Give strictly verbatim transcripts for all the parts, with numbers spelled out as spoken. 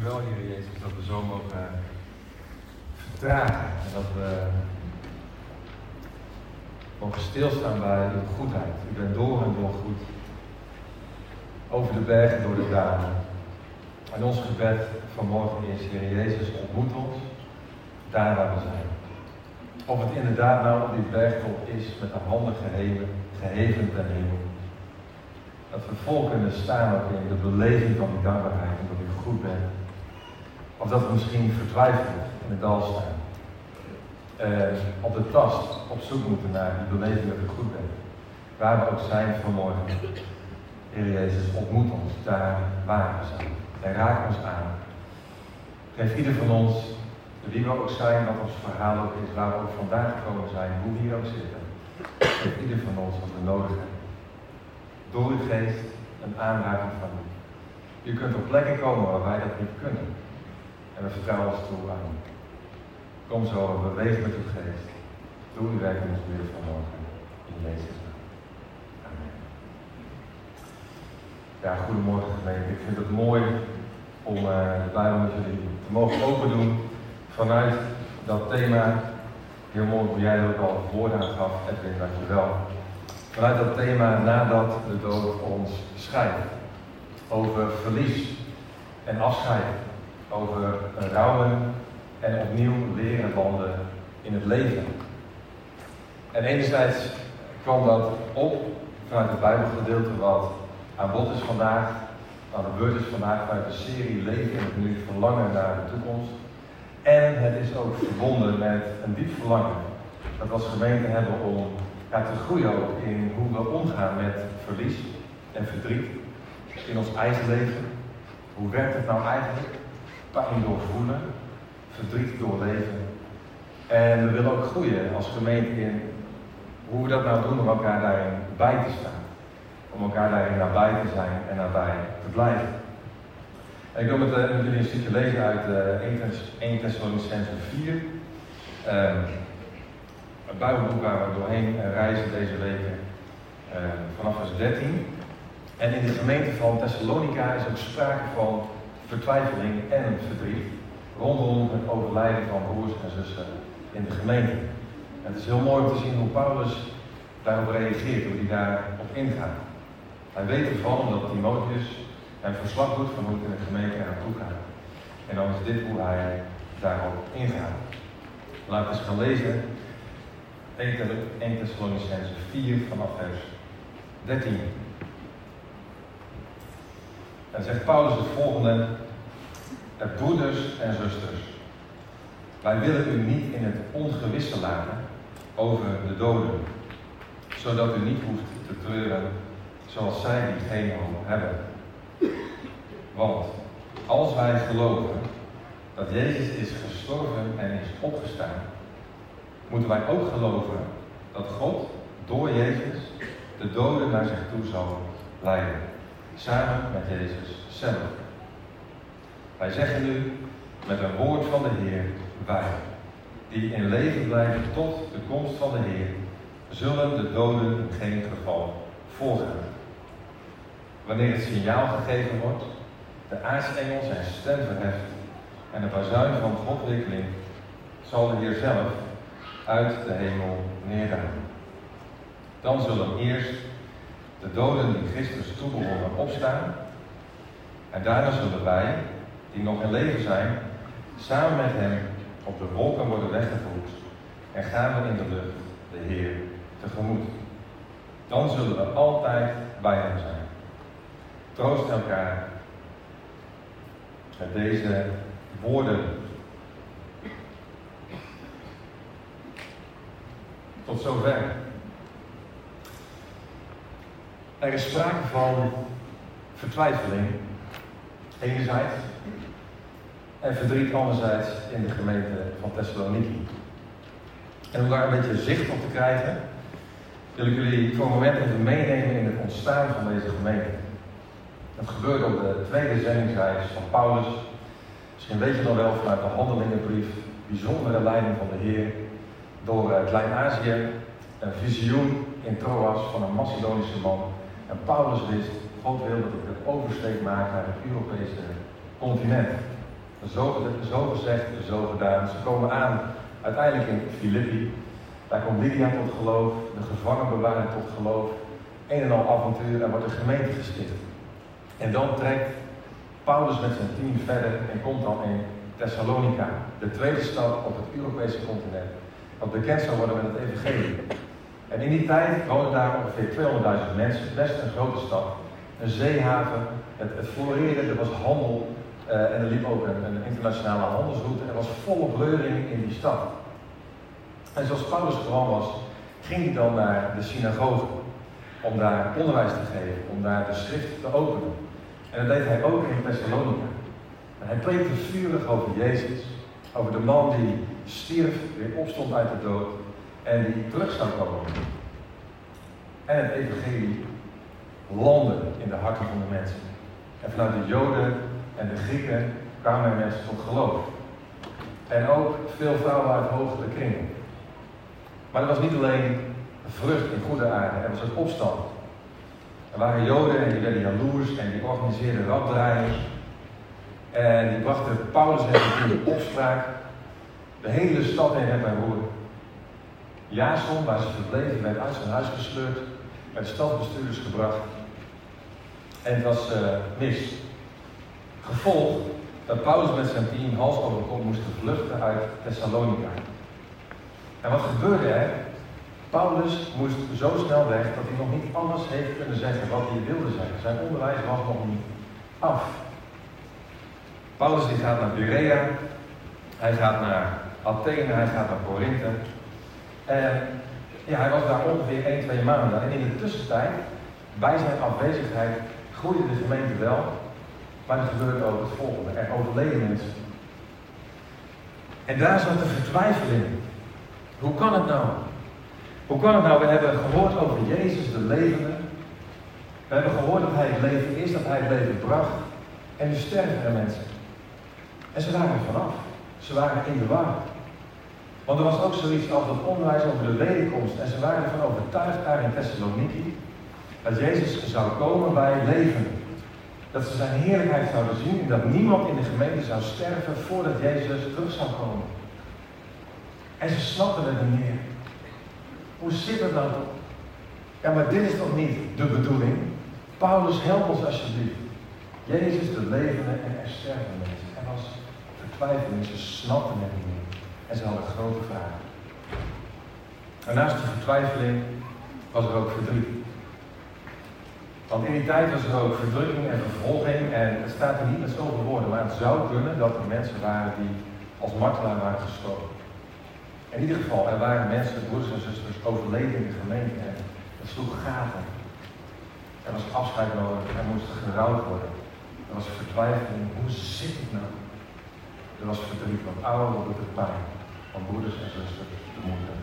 u wel, Heer Jezus, dat we zo mogen vertragen. En dat we mogen stilstaan bij uw goedheid. U bent door en door goed. Over de bergen, door de dalen. En ons gebed vanmorgen is, Heer Jezus, ontmoet ons daar waar we zijn. Of het inderdaad nou op dit bergtop is met de handen geheven, geheven ten hemel. Dat we vol kunnen staan ook in de beleving van die dankbaarheid en dat u goed bent. Of dat we misschien vertwijfeld in het dal staan. Uh, op de tast op zoek moeten naar die beleving dat u goed bent. Waar we ook zijn vanmorgen. Heer Jezus, ontmoet ons daar waar we zijn. En raak ons aan. Geef ieder van ons, wie we ook zijn, wat ons verhaal ook is, waar we ook vandaag gekomen zijn, hoe we hier ook zitten. Geef ieder van ons wat we nodig hebben. Door uw geest een aanraking van u. U kunt op plekken komen waar wij dat niet kunnen. En we vertrouwen ons toe aan u. Kom zo en beweeg met uw geest. Doe uw werk in ons weer vanmorgen. In Jezus' naam. Amen. Ja, goedemorgen gemeente. Ik vind het mooi om uh, de Bijbel met jullie te mogen open doen. Vanuit dat thema, heel mooi hoe jij er ook al het woord aan gaf, Edwin, dankjewel. Vanuit dat thema, nadat de dood ons scheidt. Over verlies en afscheid. Over rouwen en opnieuw leren wandelen in het leven. En enerzijds kwam dat op vanuit het Bijbelgedeelte wat aan bod is vandaag. Aan de beurt is vandaag vanuit de serie Leven in het Nu, verlangen naar de toekomst. En het is ook verbonden met een diep verlangen dat we als gemeente hebben om ja, te groeien ook in hoe we omgaan met verlies en verdriet in ons eigen leven. Hoe werkt het nou eigenlijk? Pijn doorvoelen, verdriet doorleven. En we willen ook groeien als gemeente in hoe we dat nou doen om elkaar daarin bij te staan. Om elkaar daarin nabij te zijn en nabij te blijven. Ik wil met, uh, met jullie een stukje lezen uit uh, eerste Thessalonicense vier. Uh, het Bijbelboek waar we doorheen reizen deze weken uh, vanaf vers dertien. En in de gemeente van Thessalonica is ook sprake van vertwijfeling en verdriet rondom het overlijden van broers en zussen in de gemeente. En het is heel mooi om te zien hoe Paulus daarop reageert, hoe hij daarop ingaat. Hij weet ervan dat Timotheus en verslag doet van hoe het in de gemeente eraan toe gaat. En dan is dit hoe hij daarop ingaat. Laten we eens gaan lezen. eerste Thessalonicense vier vanaf vers dertien. Dan zegt Paulus het volgende. Broeders en zusters, wij willen u niet in het ongewisse laten over de doden, zodat u niet hoeft te treuren zoals zij die genemaal hebben. Want als wij geloven dat Jezus is gestorven en is opgestaan, moeten wij ook geloven dat God door Jezus de doden naar zich toe zal leiden, samen met Jezus zelf. Wij zeggen nu met een woord van de Heer, wij, die in leven blijven tot de komst van de Heer, zullen de doden in geen geval voorgaan. Wanneer het signaal gegeven wordt, de aartsengel zijn stem verheft en de bazuin van God weer klinkt, zal de Heer zelf uit de hemel neerdalen. Dan zullen eerst de doden die Christus toebehoren opstaan en daarna zullen wij, die nog in leven zijn, samen met hem op de wolken worden weggevoerd en gaan we in de lucht de Heer tegemoet. Dan zullen we altijd bij hem zijn. Troost elkaar met deze woorden. Tot zover. Er is sprake van vertwijfeling enerzijds en verdriet anderzijds in de gemeente van Thessaloniki. En om daar een beetje zicht op te krijgen, wil ik jullie voor een moment even meenemen in het ontstaan van deze gemeente. Het gebeurde op de tweede zendingsreis van Paulus. Misschien weet je dan wel vanuit de Handelingenbrief, bijzondere leiding van de Heer door Klein-Azië, een visioen in Troas van een Macedonische man. En Paulus wist, God wil dat ik het oversteek maak naar het Europese continent. Zo, zo gezegd, zo gedaan. Ze komen aan uiteindelijk in Filippi. Daar komt Lydia tot geloof, de gevangenbewaarder tot geloof. Een en al avontuur en wordt een gemeente gesticht. En dan trekt Paulus met zijn team verder en komt dan in Thessalonica, de tweede stad op het Europese continent, wat bekend zou worden met het evangelie. En in die tijd woonden daar ongeveer tweehonderdduizend mensen, best een grote stad, een zeehaven, het, het floreerde, er was handel uh, en er liep ook een, een internationale handelsroute en er was volle reuring in die stad. En zoals Paulus gewoon was, ging hij dan naar de synagoge om daar onderwijs te geven, om daar de schrift te openen. En dat deed hij ook in Thessalonica. En hij preekte vurig over Jezus, over de man die stierf, weer opstond uit de dood en die terug zou komen. En het evangelie landde in de harten van de mensen. En vanuit de Joden en de Grieken kwamen er mensen tot geloof. En ook veel vrouwen uit hogere kringen. Maar er was niet alleen vrucht in goede aarde, er was een opstand. Er waren Joden en die werden jaloers en die organiseerden rapdraaiers. En die brachten Paulus en zijn team in opspraak. De hele stad in hem en roer. Jason, waar ze verbleven, werd uit zijn huis gesleurd, werd stadsbestuurders gebracht. En het was uh, mis. Gevolg dat Paulus met zijn team hals over kop moest vluchten uit Thessalonica. En wat gebeurde er? Paulus moest zo snel weg dat hij nog niet alles heeft kunnen zeggen wat hij wilde zeggen. Zijn onderwijs was nog niet af. Paulus die gaat naar Berea, hij gaat naar Athene, hij gaat naar Korinthe. En ja, hij was daar ongeveer één, twee maanden. En in de tussentijd, bij zijn afwezigheid, groeide de gemeente wel, maar er gebeurde ook het volgende. Er overleden mensen. En daar zat de vertwijfeling. Hoe kan het nou? Hoe kan het nou? We hebben gehoord over Jezus, de levende. We hebben gehoord dat hij het leven is, dat hij het leven bracht. En nu sterven er mensen. En ze waren er vanaf. Ze waren in de war. Want er was ook zoiets als dat onderwijs over de wederkomst. En ze waren ervan overtuigd daar in Thessaloniki dat Jezus zou komen bij leven. Dat ze zijn heerlijkheid zouden zien en dat niemand in de gemeente zou sterven voordat Jezus terug zou komen. En ze snapten het niet meer. Hoe zit het nou toch? Ja, maar dit is toch niet de bedoeling? Paulus, help ons alsjeblieft. Jezus, de levende en er sterven mensen. Er was vertwijfeling, ze snapten het niet meer. En ze hadden grote vragen. En naast de vertwijfeling was er ook verdriet. Want in die tijd was er ook verdrukking en vervolging. En het staat er niet met zoveel woorden. Maar het zou kunnen dat er mensen waren die als martelaar waren gestorven. In ieder geval, er waren mensen, broers en zusters, overleden in de gemeente. En het sloeg gaten. Er was afscheid nodig. Er moest gerouwd worden. Er was vertwijfeling. Hoe zit het nou? Er was verdriet, want ouder wordt het pijn van broeders en zusters, de moeder,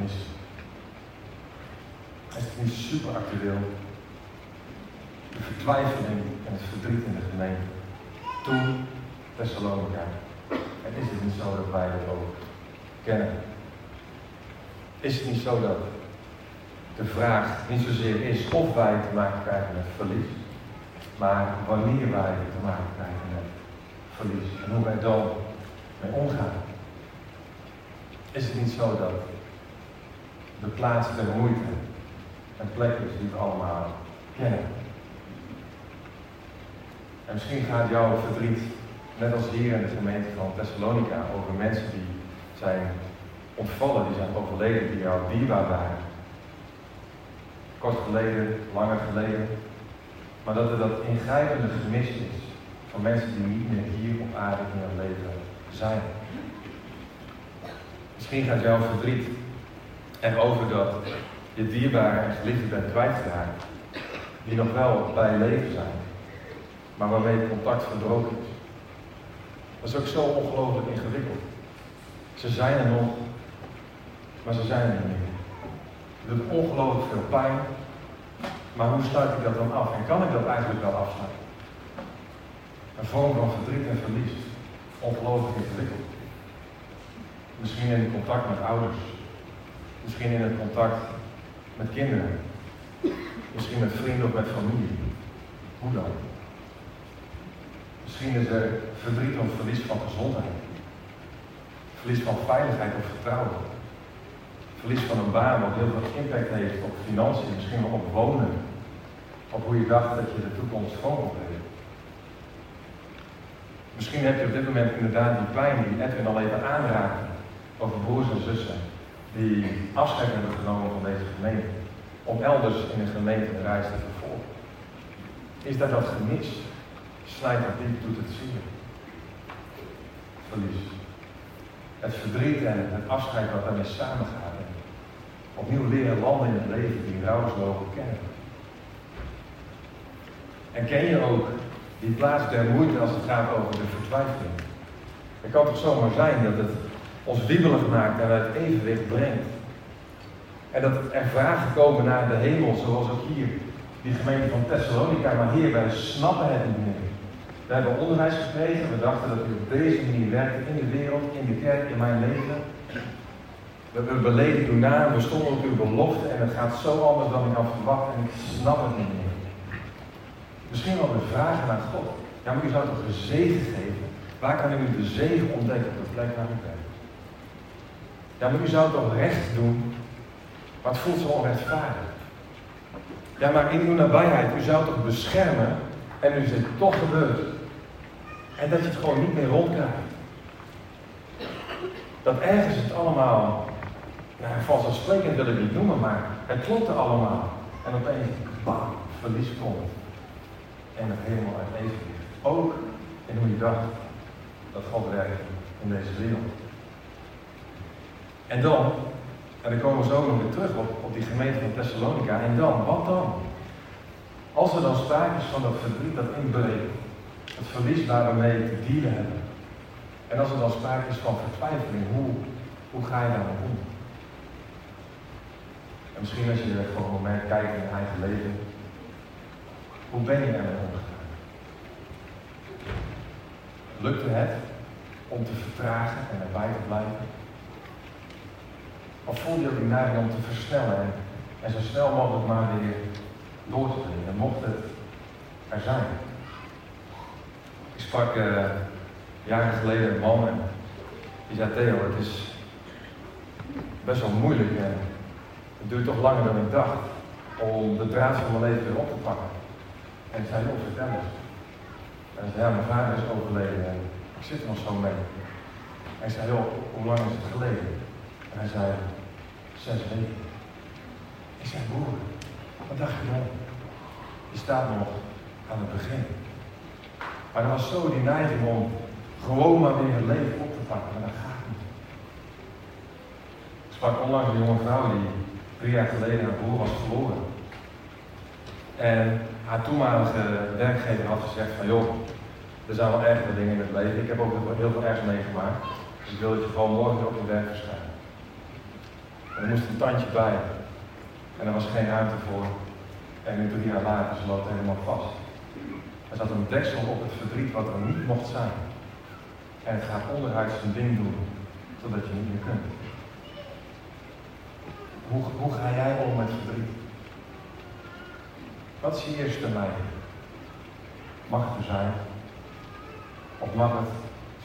mis. Is het niet super actueel? De vertwijfeling en het verdriet in de gemeente. Toen Thessalonica. En is het niet zo dat wij dat ook kennen? Is het niet zo dat de vraag niet zozeer is of wij te maken krijgen met verlies, maar wanneer wij te maken krijgen met verlies en hoe wij dan mee omgaan? Is het niet zo dat de plaats der moeite een plek is die we allemaal kennen? En misschien gaat jouw verdriet, net als hier in de gemeente van Thessalonica, over mensen die zijn ontvallen, die zijn overleden, die jou dierbaar waren. Kort geleden, langer geleden. Maar dat er dat ingrijpende gemis is. Van mensen die niet meer hier op aarde in hun leven zijn. Misschien gaat jouw verdriet erover dat je dierbare en geliefde bent kwijtgeraakt. Die nog wel bij je leven zijn, maar waarmee het contact verbroken is. Dat is ook zo ongelooflijk ingewikkeld. Ze zijn er nog, maar ze zijn er niet meer. Het doet ongelooflijk veel pijn, maar hoe sluit ik dat dan af? En kan ik dat eigenlijk wel afsluiten? Een vorm van verdriet en verlies. Ongelooflijk ingewikkeld. Misschien in het contact met ouders. Misschien in het contact met kinderen. Misschien met vrienden of met familie. Hoe dan? Misschien is er verdriet om verlies van gezondheid. Verlies van veiligheid of vertrouwen. Verlies van een baan wat heel veel impact heeft op financiën, misschien wel op wonen. Op hoe je dacht dat je de toekomst gewoon wil hebben. Misschien heb je op dit moment inderdaad die pijn die Edwin al even aanraakte over broers en zussen die afscheid hebben genomen van deze gemeente. Om elders in de gemeente een reis te vervolgen. Is dat dat gemis? Snijdt dat diep, doet het ziel. Verlies. Het verdriet en het afscheid wat daarmee samengaat. Opnieuw leren landen in het leven die nauwelijks mogen kennen. En ken je ook die plaats der moeite als het gaat over de vertwijfeling? Het kan toch zomaar zijn dat het ons wiebelig maakt en uit evenwicht brengt. En dat er vragen komen naar de hemel, zoals ook hier, die gemeente van Thessalonica. Maar Heer, wij snappen het niet meer. We hebben onderwijs gekregen, we dachten dat u op deze manier werkte in de wereld, in de kerk, in mijn leven. We beleden uw naam, we stonden op uw belofte en het gaat zo anders dan ik had verwacht en ik snap het niet meer. Misschien wel de vragen naar God. Ja, maar u zou toch de zegen geven? Waar kan u de zegen ontdekken op de plek waar u bent? Ja, maar u zou toch recht doen? Wat voelt zo onrechtvaardig? Ja, maar in uw nabijheid, u zou toch beschermen? En nu is het toch gebeurd. En dat je het gewoon niet meer rondkrijgt. Dat ergens het allemaal, ja, vanzelfsprekend wil ik niet noemen, maar het klopte allemaal. En opeens, bam, verlies komt. En het helemaal uit evenwicht. Ook in hoe je dacht dat God werkt in deze wereld. En dan, en dan komen we zo nog weer terug op, op die gemeente van Thessalonica. En dan, wat dan? Als er dan sprake is van dat verdriet dat inbreekt. Het verlies waar we mee te dealen hebben. En als er dan sprake is van vertwijfeling, hoe, hoe ga je daarmee om? En misschien als je voor een moment kijkt in je eigen leven. Hoe ben je ermee omgegaan? Lukte het om te vertragen en erbij te blijven? Of voelde je ook die neiging om te versnellen en, en zo snel mogelijk maar weer door te dringen, mocht het er zijn? Ik sprak uh, jaren geleden een man en die zei: Theo, het is best wel moeilijk en het duurt toch langer dan ik dacht om de draad van mijn leven weer op te pakken. En ik zei: joh, vertel eens. En hij zei: ja, mijn vader is overleden en ik zit er nog zo mee. En ik zei: joh, hoe lang is het geleden? En hij zei: zes weken. Ik zei: broer, wat dacht je dan? Je staat nog aan het begin. Maar er was zo die neiging om gewoon maar weer het leven op te pakken, maar dat gaat niet. Ik sprak onlangs een jonge vrouw die drie jaar geleden haar broer was verloren. En haar toenmalige werkgever had gezegd van: joh, er zijn wel ergere dingen in het leven. Ik heb ook heel veel ergs meegemaakt. Dus ik wil dat je gewoon morgen op je werk verschijnt. En er moest een tandje bij. En er was geen ruimte voor. En nu drie jaar later, ze loopt helemaal vast. Er zat een deksel op het verdriet wat er niet mocht zijn. En het gaat onderuit zijn ding doen, totdat je niet meer kunt. Hoe, hoe ga jij om met verdriet? Wat zie je eerst bij mij? Mag het er zijn? Of mag het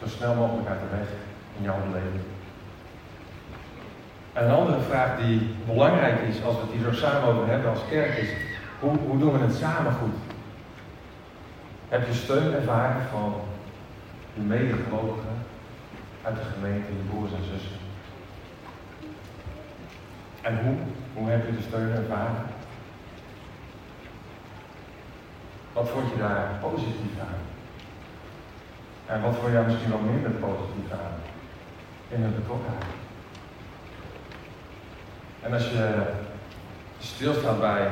zo snel mogelijk uit de weg in jouw leven? En een andere vraag die belangrijk is als we het hier zo samen over hebben als kerk is: hoe, hoe doen we het samen goed? Heb je steun ervaren van je medegelovigen uit de gemeente, je broers en zussen? En hoe? Hoe heb je de steun ervaren? Wat vond je daar positief aan? En wat vond jij misschien wel minder positief aan in hun betrokkenheid? En als je stilstaat bij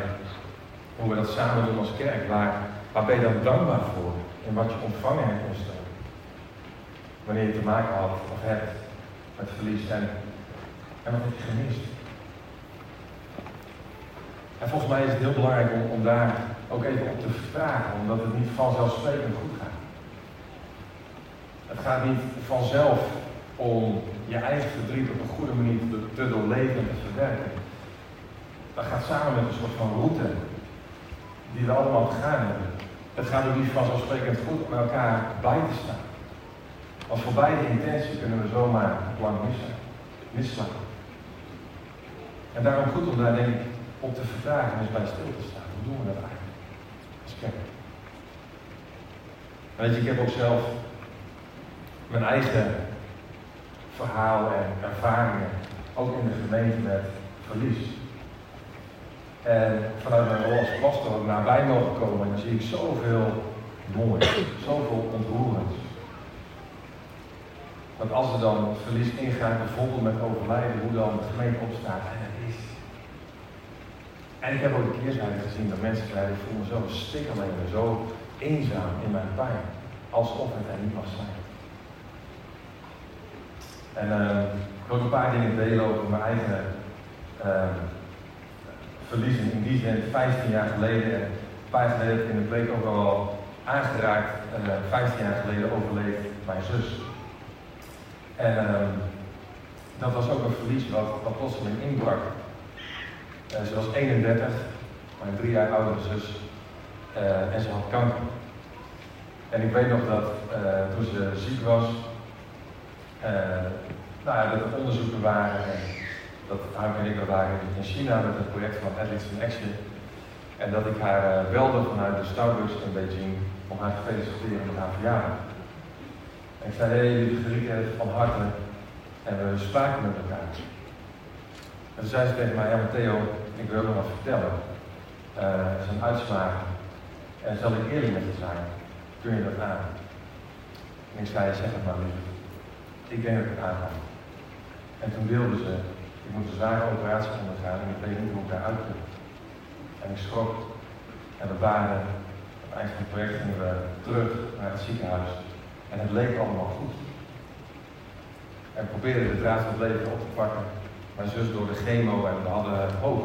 hoe we dat samen doen als kerk, waar, waar ben je dan dankbaar voor in wat je ontvangen hebt en steun? Wanneer je te maken had of hebt met verlies en, en wat heb je gemist? En volgens mij is het heel belangrijk om, om daar ook even op te vragen, omdat het niet vanzelfsprekend goed gaat. Het gaat niet vanzelf om je eigen verdriet op een goede manier te doorleven en te verwerken. Dat gaat samen met een soort van route die we allemaal gegaan hebben. Het gaat ook niet vanzelfsprekend goed met elkaar bij te staan. Want voor beide intenties kunnen we zomaar het lang misslaan. En daarom goed om daar denk ik op te vervragen en eens bij stil te staan. Hoe doen we dat eigenlijk? Als kerk. Weet je, ik heb ook zelf mijn eigen verhaal en ervaringen, ook in de gemeente met verlies. En vanuit mijn rol als pastor nabij mogen komen en dan zie ik zoveel moois, zoveel ontroerends. Want als er dan verlies ingaat, bijvoorbeeld met overlijden, hoe dan de gemeente opstaat en het is. En ik heb ook de keerzijde gezien dat mensen zeiden, ik voel me zo stik alleen en zo eenzaam in mijn pijn, alsof het er niet mag zijn. En uh, ik wil ook een paar dingen delen over mijn eigen uh, verlies. In die zin, vijftien jaar geleden, een paar jaar geleden in de bleek ook al aangeraakt, uh, vijftien jaar geleden overleed mijn zus. En uh, dat was ook een verlies wat, wat plotseling inbrak. Uh, ze was eenendertig, mijn drie jaar oudere zus, uh, en ze had kanker. En ik weet nog dat uh, toen ze ziek was, uh, nou ja, dat er onderzoeken waren en dat Huim en ik waren in China met het project van Athletes in Action. En dat ik haar uh, belde vanuit de Starbucks in Beijing om haar te feliciteren met haar verjaardag. En ik zei, hé, hey, jullie genieten van harte en we spraken met elkaar. En toen zei ze tegen mij, ja maar Theo, ik wil nog wat vertellen. Het is een uitspraak. En zal ik eerlijk met je zijn? Kun je dat aan? En ik zei, zeg het maar lief. Ik denk dat ik het aan kan. En toen wilde ze, ik moet een zware operatie ondergaan en ik weet niet hoe ik daaruit kom. En ik schrok. En we waren, aan het eind van het project gingen we terug naar het ziekenhuis. En het leek allemaal goed. En we probeerden de draad van het leven op te pakken. Mijn zus door de chemo en we hadden hoop.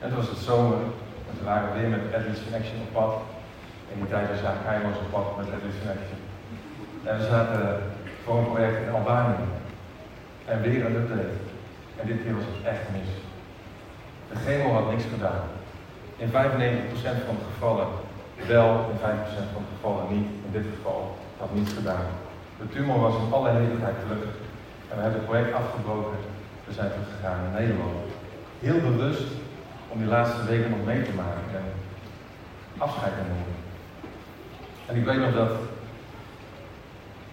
En toen was het zomer. En toen waren we weer met Athletes in Action op pad. In die tijd was daar Kairos op pad met Athletes in Action. En we zaten voor een project in Albanië. En weer een update. En dit keer was het echt mis. De chemo had niks gedaan. In vijfennegentig procent van de gevallen wel, in vijftig procent van de gevallen niet. In dit geval had niets gedaan. De tumor was in alle hevigheid terug. En we hebben het project afgebroken. We zijn teruggegaan naar Nederland. Heel bewust om die laatste weken nog mee te maken en afscheid te nemen. En ik weet nog dat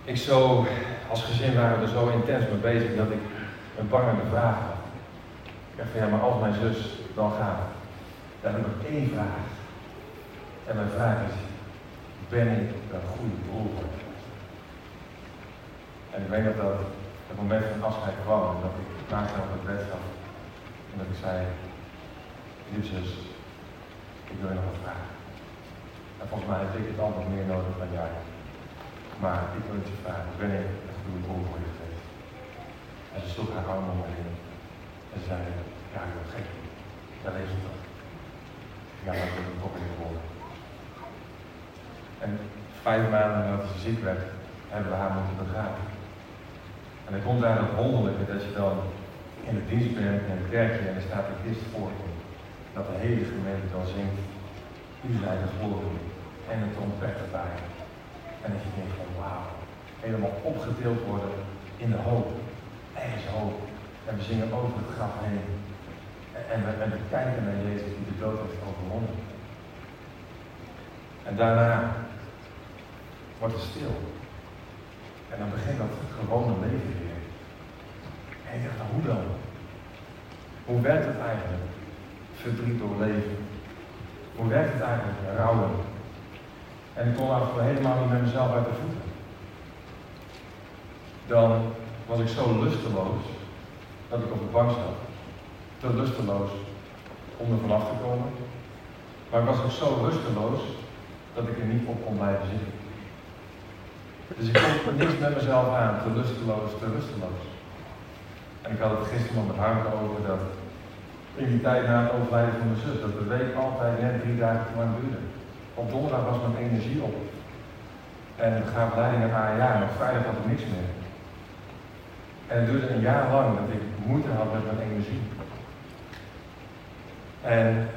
ik zo, als gezin waren we er zo intens mee bezig dat ik een bangende vraag had. Ik dacht van ja, maar als mijn zus dan gaat, dan heb ik nog één vraag. En mijn vraag is, ben ik een goede broer? En ik weet nog dat het moment van afscheid kwam en dat ik naast op het bed zat. En dat ik zei, lieve zus, ik wil je nog wat vragen. En volgens mij heb ik het altijd meer nodig dan jij. Maar ik wil het je vragen, ben ik een goede broer voor je geweest? En ze sloeg haar arm om me heen. En ze zei, ja, ik ben gek. Daar lees je toch. Ja, dat wil ik ook niet worden. En vijf maanden nadat ze ziek werd, hebben we haar moeten begraven. En ik vond daar het wonderlijke dat je dan in de dienst bent, in het kerkje, en er staat de kist voor je. Dat de hele gemeente dan zingt, u leidt de glorie en het trompet erbij. En dat je denkt van wauw, helemaal opgedeeld worden in de hoop. Er is hoop. En we zingen over het graf heen. En we, en we kijken naar Jezus die de dood heeft overwonnen. En daarna wordt het stil. En dan begint dat gewone leven weer. En ik dacht, nou, hoe dan? Hoe werkt het eigenlijk? Verdriet doorleven. Hoe werkt het eigenlijk? Rouwen. En ik kon eigenlijk helemaal niet met mezelf uit de voeten. Dan was ik zo lusteloos dat ik op de bank zat. Te lusteloos om er vanaf te komen. Maar ik was ook zo lusteloos dat ik er niet op kon blijven zitten. Dus ik kon niks met mezelf aan, te lusteloos, te lusteloos. En ik had het gisteren nog met Harmke over dat in die tijd na het overlijden van mijn zus, dat de week altijd net drie dagen te lang duurde. Op donderdag was mijn energie op. En we gaan leidingen naar een jaar en op vrijdag had ik niks meer. En het duurde een jaar lang dat ik moeite had met mijn energie. En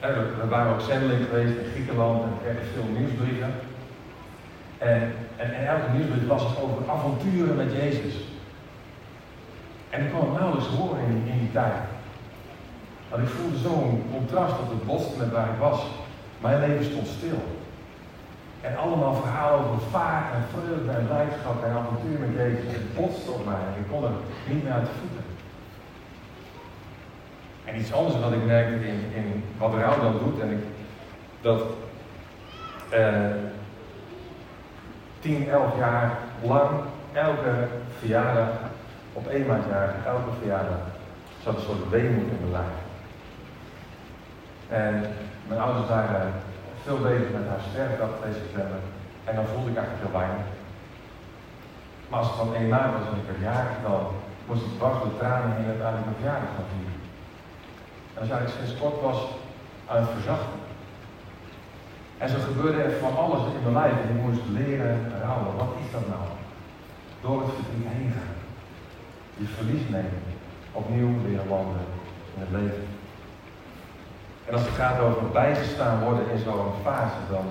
En we, we waren op zendeling geweest in Griekenland en kregen veel nieuwsbrieven. En, en, en elke nieuwsbrief was het over avonturen met Jezus. En ik kon het nauwelijks horen in, in die tijd. Want ik voelde zo'n contrast dat het botste met waar ik was. Mijn leven stond stil. En allemaal verhalen over vaart en vreugde en blijdschap en avontuur met Jezus. Het botste op mij en ik kon er niet meer uit de voeten. En iets anders wat ik merkte in, in wat rouw dan doet, en ik, dat tien, elf jaar lang, elke verjaardag, op één maandjaar, elke verjaardag, zat een soort weemoed in mijn lijf. En mijn ouders waren veel bezig met haar sterfdag deze september, en dan voelde ik eigenlijk heel weinig. Maar als het dan één maand was en ik werd jarig, dan moest ik dwars de tranen heen en uiteindelijk mijn verjaardag gaan vieren. En als ik sinds kort was aan het verzachten. En zo gebeurde er van alles in mijn lijf. En ik moest leren rouwen. Wat is dat nou? Door het verdriet heen gaan. Je verlies nemen. Opnieuw leren wandelen in het leven. En als het gaat over bijgestaan worden in zo'n fase, dan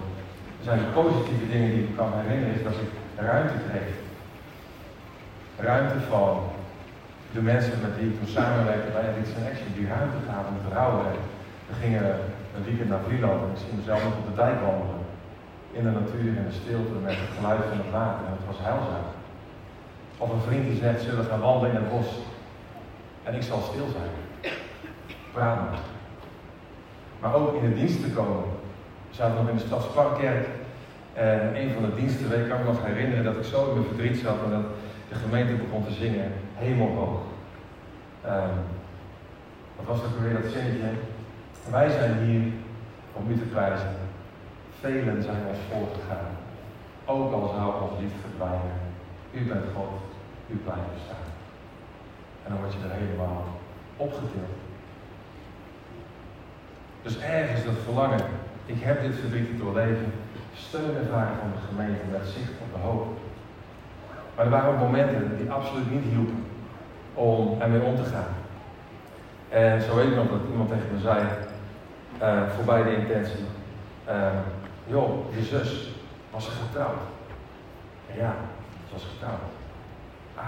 zijn de positieve dingen die ik kan herinneren, is dat ik ruimte kreeg. Ruimte van de mensen met wie ik toen samenwerkte bij Addiction Action, die ruimte gaven met rouwwerk. We gingen een weekend naar Vlieland en ik zie mezelf nog op de dijk wandelen. In de natuur, in de stilte, met het geluid van het water. En het was heilzaam. Of een vriend die zegt, zullen we gaan wandelen in het bos? En ik zal stil zijn. Praat maar. Maar ook in de dienst te komen. We zaten nog in de Stadsparkkerk. En een van de diensten, weet ik kan me nog herinneren, dat ik zo in mijn verdriet zat. En dat de gemeente begon te zingen, hemelhoog. Um, wat was ook weer dat zinnetje? Wij zijn hier om u te prijzen. Velen zijn ons voortgegaan. Ook al zou ons liefde verdwijnen. U bent God, u blijft bestaan. En dan word je er helemaal opgetild. Dus ergens dat verlangen, ik heb dit verdriet te doorleven. Steun en vraag van de gemeente met zicht op de hoop. Maar er waren ook momenten die absoluut niet hielpen om ermee om te gaan. En zo weet ik nog dat iemand tegen me zei, uh, voorbij de intentie, uh, joh, je zus, was ze getrouwd? En ja, ze was getrouwd. Ah,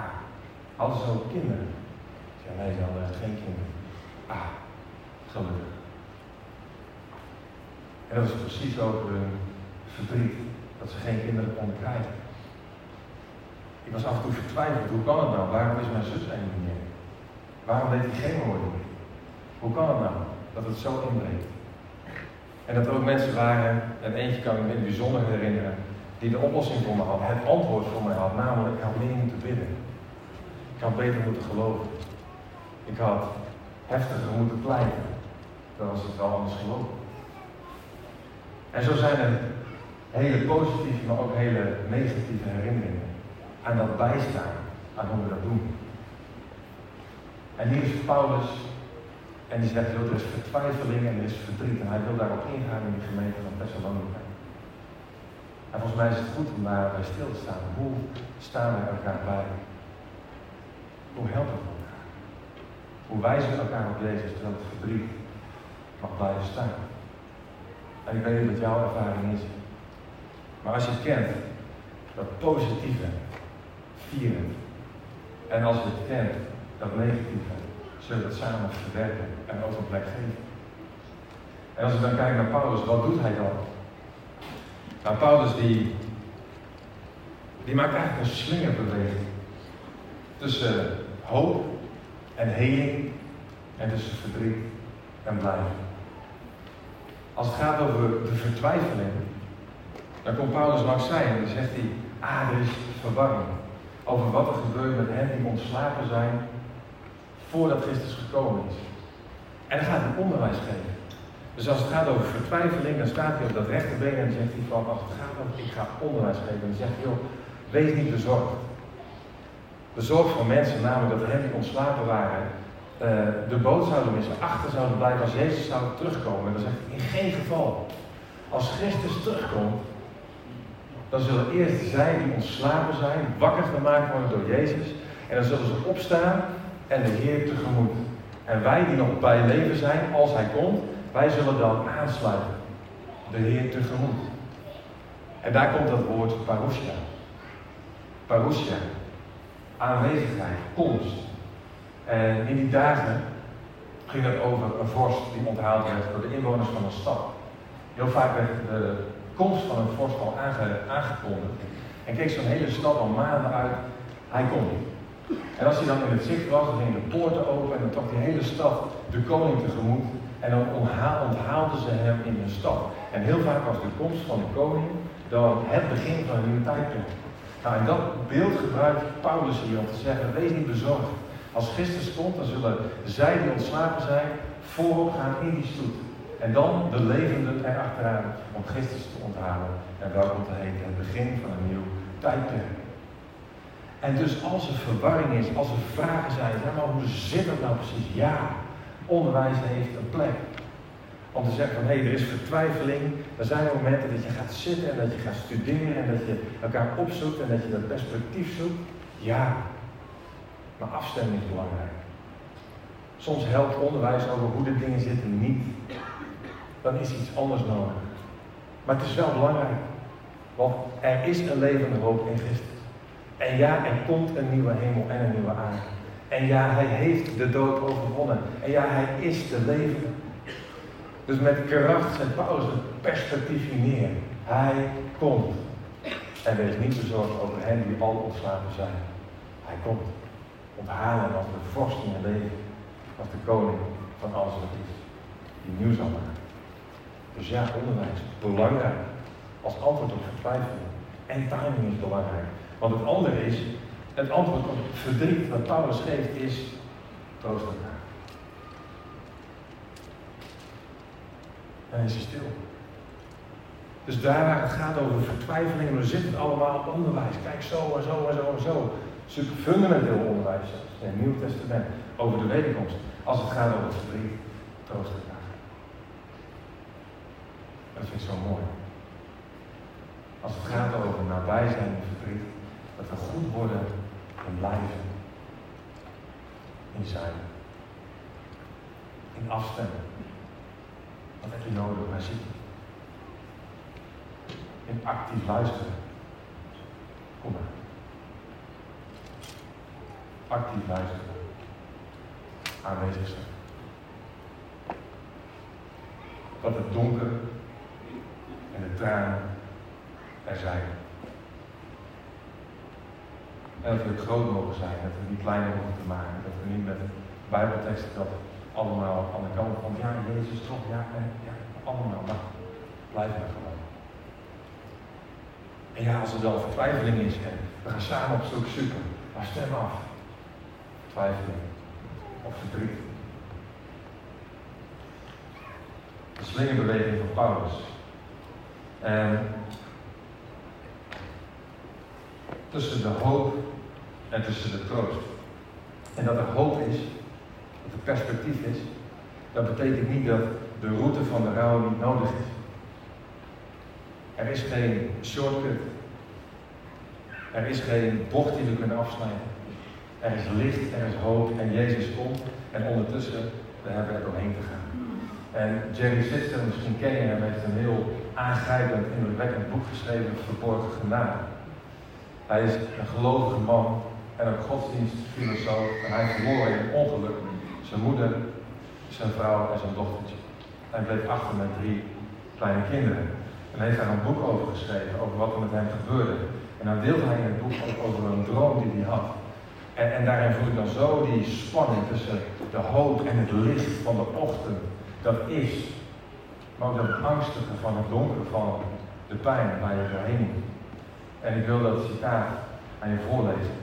hadden ze ook kinderen? Ik zei, nee, ze hadden geen kinderen. Ah, gelukkig. En dat is precies ook hun verdriet, dat ze geen kinderen konden krijgen. Ik was af en toe vertwijfeld, hoe kan het nou? Waarom is mijn zus eigenlijk niet meer? Waarom deed hij geen woorden meer? Hoe kan het nou dat het zo inbreekt? En dat er ook mensen waren, en eentje kan ik me in het bijzonder herinneren, die de oplossing voor me had, het antwoord voor mij had, namelijk ik had meer moeten bidden. Ik had beter moeten geloven. Ik had heftiger moeten pleiten. Dan was het wel anders gelopen. En zo zijn er hele positieve, maar ook hele negatieve herinneringen. Aan dat bijstaan, aan hoe we dat doen. En hier is Paulus, en die zegt, er is vertwijfeling en er is verdriet, en hij wil daarop ingaan in de gemeente van Thessalonica. En volgens mij is het goed om daarbij stil te staan. Hoe staan we elkaar bij? Hoe helpen we elkaar? Hoe wijzen we elkaar op Jezus, terwijl het verdriet mag blijven staan? En ik weet niet wat jouw ervaring is, maar als je het kent, dat positieve, vieren. En als je het kent, dat negatieve, zullen we het samen verwerken en ook een plek geven. En als we dan kijken naar Paulus, wat doet hij dan? Nou, Paulus die, die maakt eigenlijk een slingerbeweging tussen hoop en heling en tussen verdriet en blijven. Als het gaat over de vertwijfeling, dan komt Paulus langs zij en dan zegt hij, ah, er is verwarring over wat er gebeurt met hen die ontslagen zijn voordat Christus gekomen is. En dan gaat hij onderwijs geven. Dus als het gaat over vertwijfeling, dan staat hij op dat rechterbeen en zegt hij van, als het gaat over, ik ga onderwijs geven. En dan zegt hij, joh, wees niet bezorgd. Bezorgd voor mensen, namelijk dat hen die ontslagen waren, de boot zouden missen, achter zouden blijven als Jezus zou terugkomen. En dan zegt hij, in geen geval. Als Christus terugkomt, dan zullen eerst zij die ontslapen zijn, wakker gemaakt worden door Jezus. En dan zullen ze opstaan en de Heer tegemoet. En wij die nog bij leven zijn, als Hij komt, Wij zullen dan aansluiten, de Heer tegemoet. En daar komt dat woord parousia. Parousia, aanwezigheid, komst. En in die dagen ging het over een vorst die onthaald werd door de inwoners van een stad. Heel vaak werd de komst van een vorst al aangekondigd. En keek zo'n hele stad al maanden uit, hij komt. En als hij dan in het zicht was, dan gingen de poorten open en dan trok die hele stad de koning tegemoet. En dan onthaalden ze hem in hun stad. En heel vaak was de komst van de koning dan het begin van hun tijdperk. Nou, en dat beeld gebruikt Paulus hier om te zeggen, wees niet bezorgd. Als Christus komt, dan zullen zij die ontslapen zijn, voorop gaan in die stoet. En dan de levenden erachteraan om Christus te onthalen. En welkom te heten, het begin van een nieuw tijdperk. En dus als er verwarring is, als er vragen zijn, ja, maar hoe zit het nou precies? Ja, onderwijs heeft een plek. Om te zeggen van, hé, hey, er is vertwijfeling. Er zijn momenten dat je gaat zitten en dat je gaat studeren en dat je elkaar opzoekt en dat je dat perspectief zoekt. Ja, maar afstemming is belangrijk. Soms helpt onderwijs over hoe de dingen zitten niet. Dan is iets anders nodig. Maar het is wel belangrijk. Want er is een levende hoop in Christus. En ja, er komt een nieuwe hemel en een nieuwe aarde. En ja, hij heeft de dood overwonnen. En ja, hij is de levende. Dus met kracht zet Paulus het perspectief hier neer. Hij komt. En wees niet bezorgd over hen die al ontslapen zijn. Hij komt. Onthalen als de vorst in het leven. Als de koning van alles wat is. Die nieuw zal maken. Dus ja, onderwijs is belangrijk. Als antwoord op vertwijfeling. En timing is belangrijk. Want het andere is, het antwoord op het verdriet dat Paulus geeft is troost elkaar. En hij is stil. Dus daar waar het gaat over vertwijfeling, we zitten allemaal onderwijs. Kijk, zo en zo en zo en zo. Super fundamenteel onderwijs, in het Nieuw Testament, over de wederkomst. Als het gaat over verdriet, troost elkaar. Dat vind ik zo mooi. Als het gaat over nabij zijn en verdriet, dat we goed worden en blijven. In zijn. In afstemmen. Wat heb je nodig? Waar zit je? In actief luisteren. Kom maar. Actief luisteren. Aanwezig zijn. Dat het donker en de tranen er zijn. En dat we groot mogen zijn, dat we niet klein mogen te maken, dat we niet met bijbelteksten dat allemaal aan de kant van ja, Jezus toch, ja, en, ja, allemaal, maar blijf maar gewoon. En ja, als er dan vertwijfeling is en we gaan samen op zoek, super, maar stem af. Vertwijfeling of verdriet. De slingerbeweging van Paulus. En tussen de hoop en tussen de troost. En dat er hoop is, dat er perspectief is, dat betekent niet dat de route van de rouw niet nodig is. Er is geen shortcut. Er is geen bocht die we kunnen afsnijden. Er is licht, er is hoop en Jezus komt. En ondertussen, we hebben er doorheen te gaan. En Jerry Sitzer, misschien ken je hem, heeft een heel aangrijpend, indrukwekkend boek geschreven, Verborgen Genade. Hij is een gelovige man en ook godsdienstfilosoof en hij verloor in een ongeluk zijn moeder, zijn vrouw en zijn dochtertje. Hij bleef achter met drie kleine kinderen en hij heeft daar een boek over geschreven, over wat er met hem gebeurde. En dan deelde hij in het boek ook over een droom die hij had. En, en daarin voel ik dan zo die spanning tussen de hoop en het licht van de ochtend, dat is, maar ook dat angstige van het donker, van de pijn waar je doorheen moet. En ik wil dat citaat aan je voorlezen.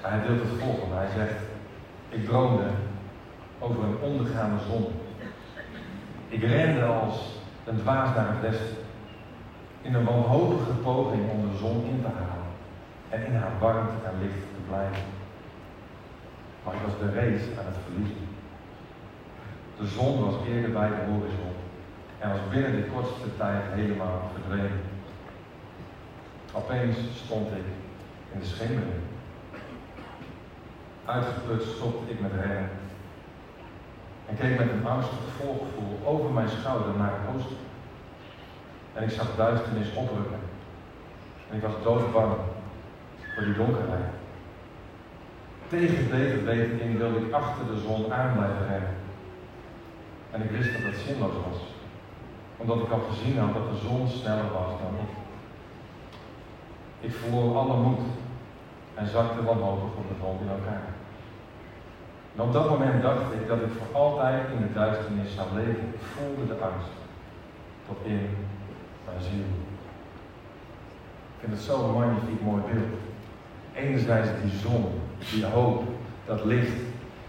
Hij deelt het volgende. Hij zegt, ik droomde over een ondergaande zon. Ik rende als een dwaas naar het westen. In een wanhopige poging om de zon in te halen. En in haar warmte en licht te blijven. Maar ik was de race aan het verliezen. De zon was eerder bij de horizon. En was binnen de kortste tijd helemaal verdwenen. Opeens stond ik in de schemering. Uitgeput stopte ik met rennen. en keek met een angstig voorgevoel over mijn schouder naar het oosten. En ik zag duisternis oprukken. En ik was doodbang voor die donkerheid. Tegen beter weten in wilde ik achter de zon aan blijven rennen. En ik wist dat het zinloos was. Omdat ik al gezien had dat de zon sneller was dan ik. Ik verloor alle moed en zakte wanhopig op de grond in elkaar. En op dat moment dacht ik dat ik voor altijd in de duisternis zou leven. Ik voelde de angst tot in mijn ziel. Ik vind het zo'n magnifiek mooi beeld. Enerzijds die zon, die hoop, dat licht.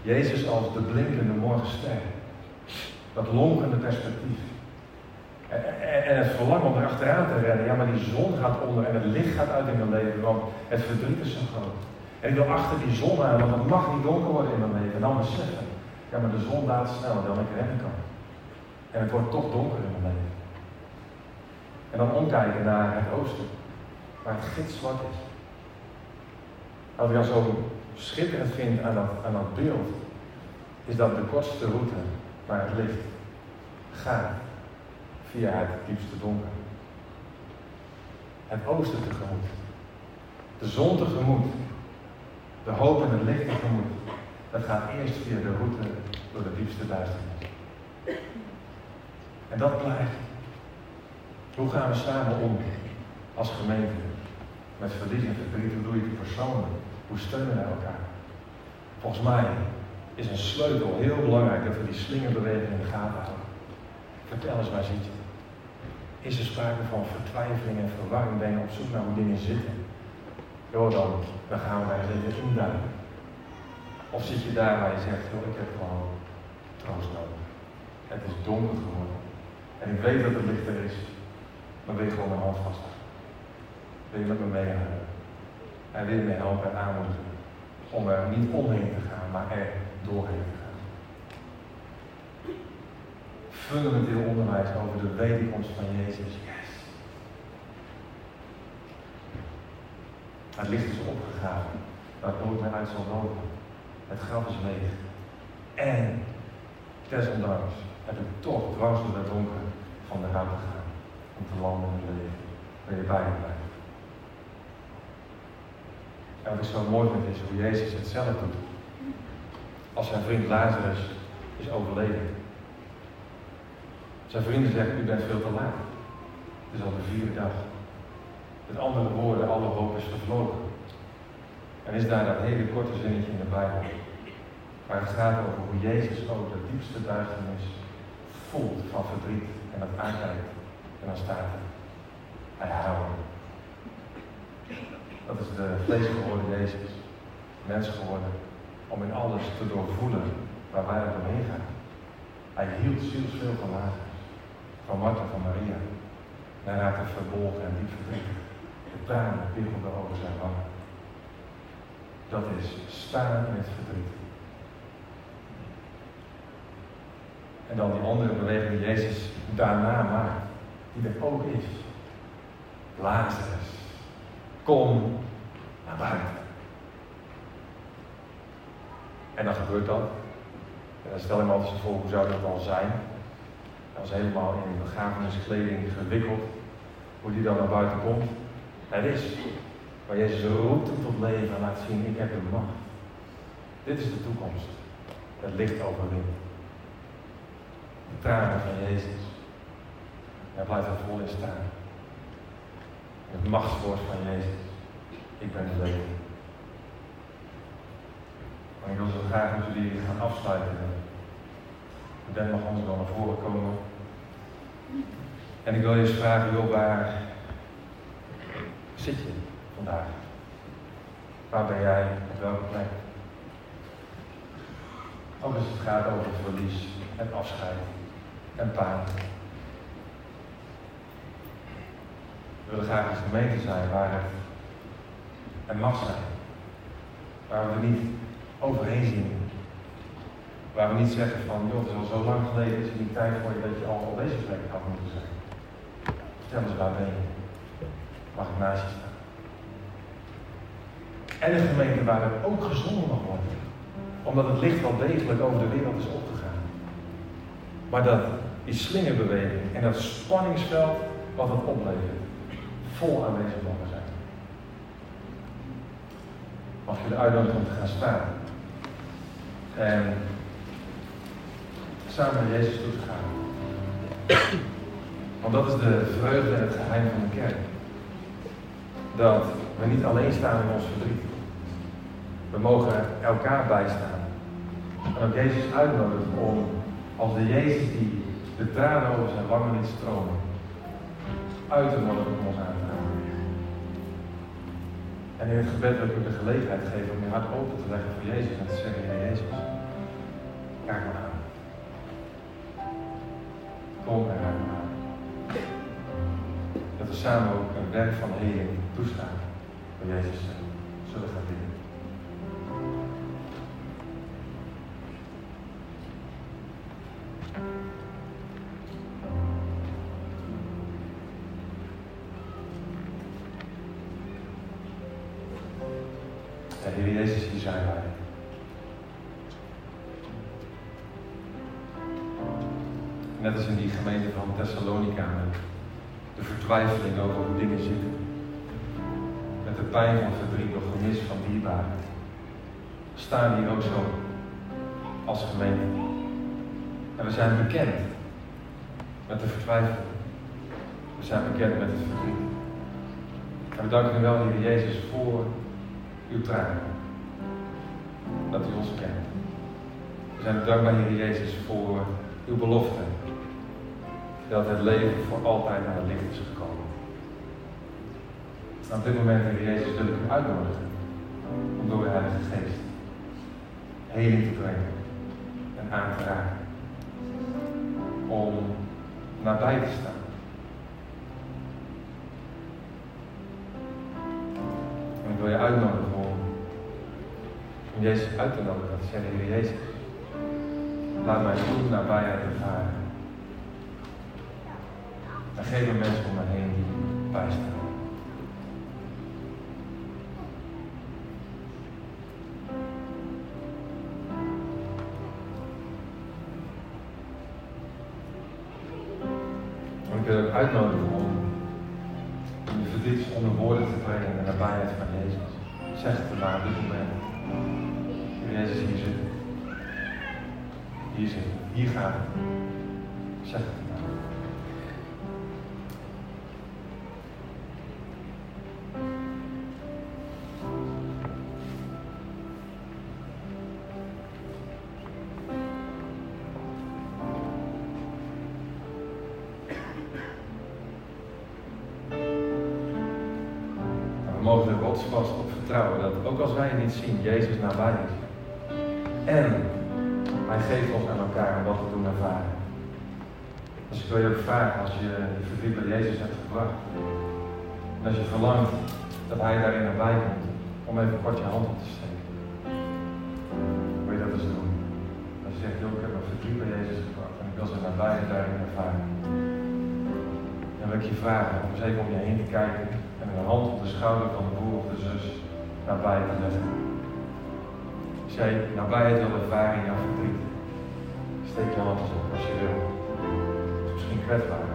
Jezus als de blinkende morgenster. Dat lonkende perspectief. En het verlangen om erachteraan te rennen. Ja, maar die zon gaat onder en het licht gaat uit in mijn leven, want het verdriet is zo groot. En ik wil achter die zon aan, want het mag niet donker worden in mijn leven. En dan beseffen, ja, maar de zon daalt sneller dan ik rennen kan. En het wordt toch donker in mijn leven. En dan omkijken naar het oosten, waar het gitzwart is. Wat ik al zo schitterend vind aan dat, aan dat beeld, is dat de kortste route waar het licht gaat, via het diepste donker. Het oosten tegemoet. De zon tegemoet. De hoop en het licht tegemoet. Dat gaat eerst via de route door de diepste duisternis. En dat blijft. Hoe gaan we samen om als gemeente? Met verlies en verdriet, hoe doe je het persoonlijk? Hoe steunen we elkaar? Volgens mij is een sleutel heel belangrijk dat we die slingerbeweging in de gaten houden. Vertel eens, waar zit je? Is er sprake van vertwijfeling en verwarring? Ben je op zoek naar hoe dingen zitten? Joh, dan, dan gaan we daar eens even induiken. Of zit je daar waar je zegt, joh, ik heb gewoon troost nodig. Het is donker geworden. En ik weet dat het lichter is. Maar wil je gewoon mijn hand vasthouden? Wil je met me meegaan? En wil je me helpen en aanmoedigen? Om er niet omheen te gaan, maar er doorheen te gaan. Fundamenteel onderwijs over de wederkomst van Jezus. Yes. Het licht is opgegraven, waar het nooit meer uit zal lopen. Het graf is leeg. En, desondanks, het doet toch dwars door het donker van de ruimte gaan. Om te landen in het leven, waar je bij blijft. En wat ik zo mooi vind is hoe Jezus het zelf doet. Als zijn vriend Lazarus is overleden. Zijn vrienden zeggen, u bent veel te laat. Het is al de vierde dag. Met andere woorden, alle hoop is vervlogen. En is daar dat hele korte zinnetje in de Bijbel. Maar het gaat over hoe Jezus ook de diepste duisternis voelt van verdriet. En dat aankijkt. En dan staat hij. Hij huilde. Dat is de vlees geworden Jezus. Mens geworden. Om in alles te doorvoelen waar wij er doorheen gaan. Hij hield zielsveel van Lazarus, van Martha, van Maria. En hij raakte verbolgen en diep verdriet. De tranen wiegelde over zijn wangen. Dat is staan in het verdriet. En dan die andere beweging die Jezus daarna maakt, die er ook is. Lazarus, kom naar buiten. En dan gebeurt dat. En dan stel je me altijd eens voor, hoe zou dat dan zijn? Hij was helemaal in begrafeniskleding gewikkeld. Hoe die dan naar buiten komt. Het is. Maar Jezus roept hem tot leven en laat zien, ik heb de macht. Dit is de toekomst. Het licht overwint. De tranen van Jezus. Hij blijft er vol in staan. Het machtswoord van Jezus. Ik ben het leven. Maar ik wil zo graag dat jullie gaan afsluiten. De band mag anders wel naar voren komen. En ik wil je eens vragen, joh, waar zit je vandaag? Waar ben jij? Op welke plek? Ook als het gaat over het verlies en afscheid en pijn. We willen graag een gemeente zijn waar het en mag zijn. Waar we niet overheen zien. Waar we niet zeggen van, joh, het is al zo lang geleden, is het niet tijd voor je dat je al op deze plek had moeten zijn. Vertel eens, waar ben je? Mag ik naast je staan? En een gemeente waar het ook gezonder mag worden. Omdat het licht wel degelijk over de wereld is opgegaan. Maar dat is slingerbeweging en dat spanningsveld wat het oplevert. Vol aanwezig mogen zijn. Mag je de uitnodiging om te gaan staan. En samen met Jezus toe te gaan. Want dat is de vreugde en het geheim van de kerk. Dat we niet alleen staan in ons verdriet. We mogen elkaar bijstaan. En ook Jezus uitnodigen om, als de Jezus die de tranen over zijn wangen liet stromen, uit te worden om ons aan te gaan. En in het gebed wil ik u de gelegenheid geven om je hart open te leggen voor Jezus en te zeggen, Heer Jezus, kijk maar aan. Kom en raak maar aan. Dat we samen ook een werk van heling toestaan voor Jezus zullen gaan dienen. Heer Jezus, hier zijn wij. Net als in die gemeente van Thessalonica, de vertwijfeling over hoe dingen zitten. Met de pijn van verdriet, door gemis van dierbaren. We staan hier ook zo als gemeente. En we zijn bekend met de vertwijfeling. We zijn bekend met het verdriet. En we danken u wel, Heer Jezus, voor uw tranen, dat u ons kent. We zijn dankbaar, Heer Jezus, voor uw belofte, dat het leven voor altijd naar het licht is gekomen. En op dit moment, Heer Jezus, wil ik u uitnodigen om door uw Heilige Geest heling te brengen en aan te raken. Om nabij te staan. En ik wil je uitnodigen. Om Jezus uit te nodigen, dat zeggen, Heer Jezus, laat mij goed nabijheid ervaren. En geef me mensen om me heen die bijstaan. En ik wil je ook uitnodigen om je verdriet onder woorden te brengen en de nabijheid van Jezus. Zeg het maar op dit moment. Jezus, hier zit. Hier zit. Hier gaat het. Zeg het maar. We mogen er rotsvast op vertrouwen dat ook als wij het niet zien, Jezus nabij is. En hij geeft ons aan elkaar om wat we doen ervaren. Dus ik wil je ook vragen, als je je verdriet bij Jezus hebt gebracht, en als je verlangt dat hij daarin nabij komt, om even kort je hand op te steken. Wil je dat eens doen? Als je zegt, joh, ik heb mijn verdriet bij Jezus gebracht en ik wil zijn nabijheid daarin ervaren. Dan wil ik je vragen om eens even om je heen te kijken en met een hand op de schouder van de broer of de zus nabij te leggen. Als jij nabijheid wil ervaren in jouw verdriet, steek je handen op als je wil. Dat is misschien kwetsbaar.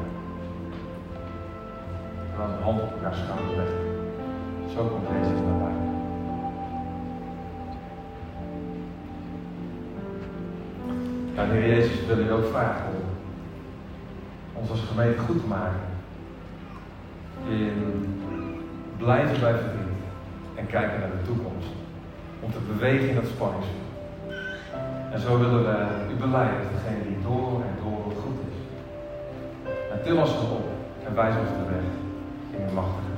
En laat een hand op elkaar schouder leggen. Zo komt Jezus nabij. En Heer Jezus wil u ook vragen om ons als gemeente goed te maken. In blijven bij verdriet en kijken naar de toekomst. Om te bewegen in dat spanningsveld. En zo willen we u beleiden als degene die door en door goed is. En til ons erop en wijs ons de weg in uw machtige.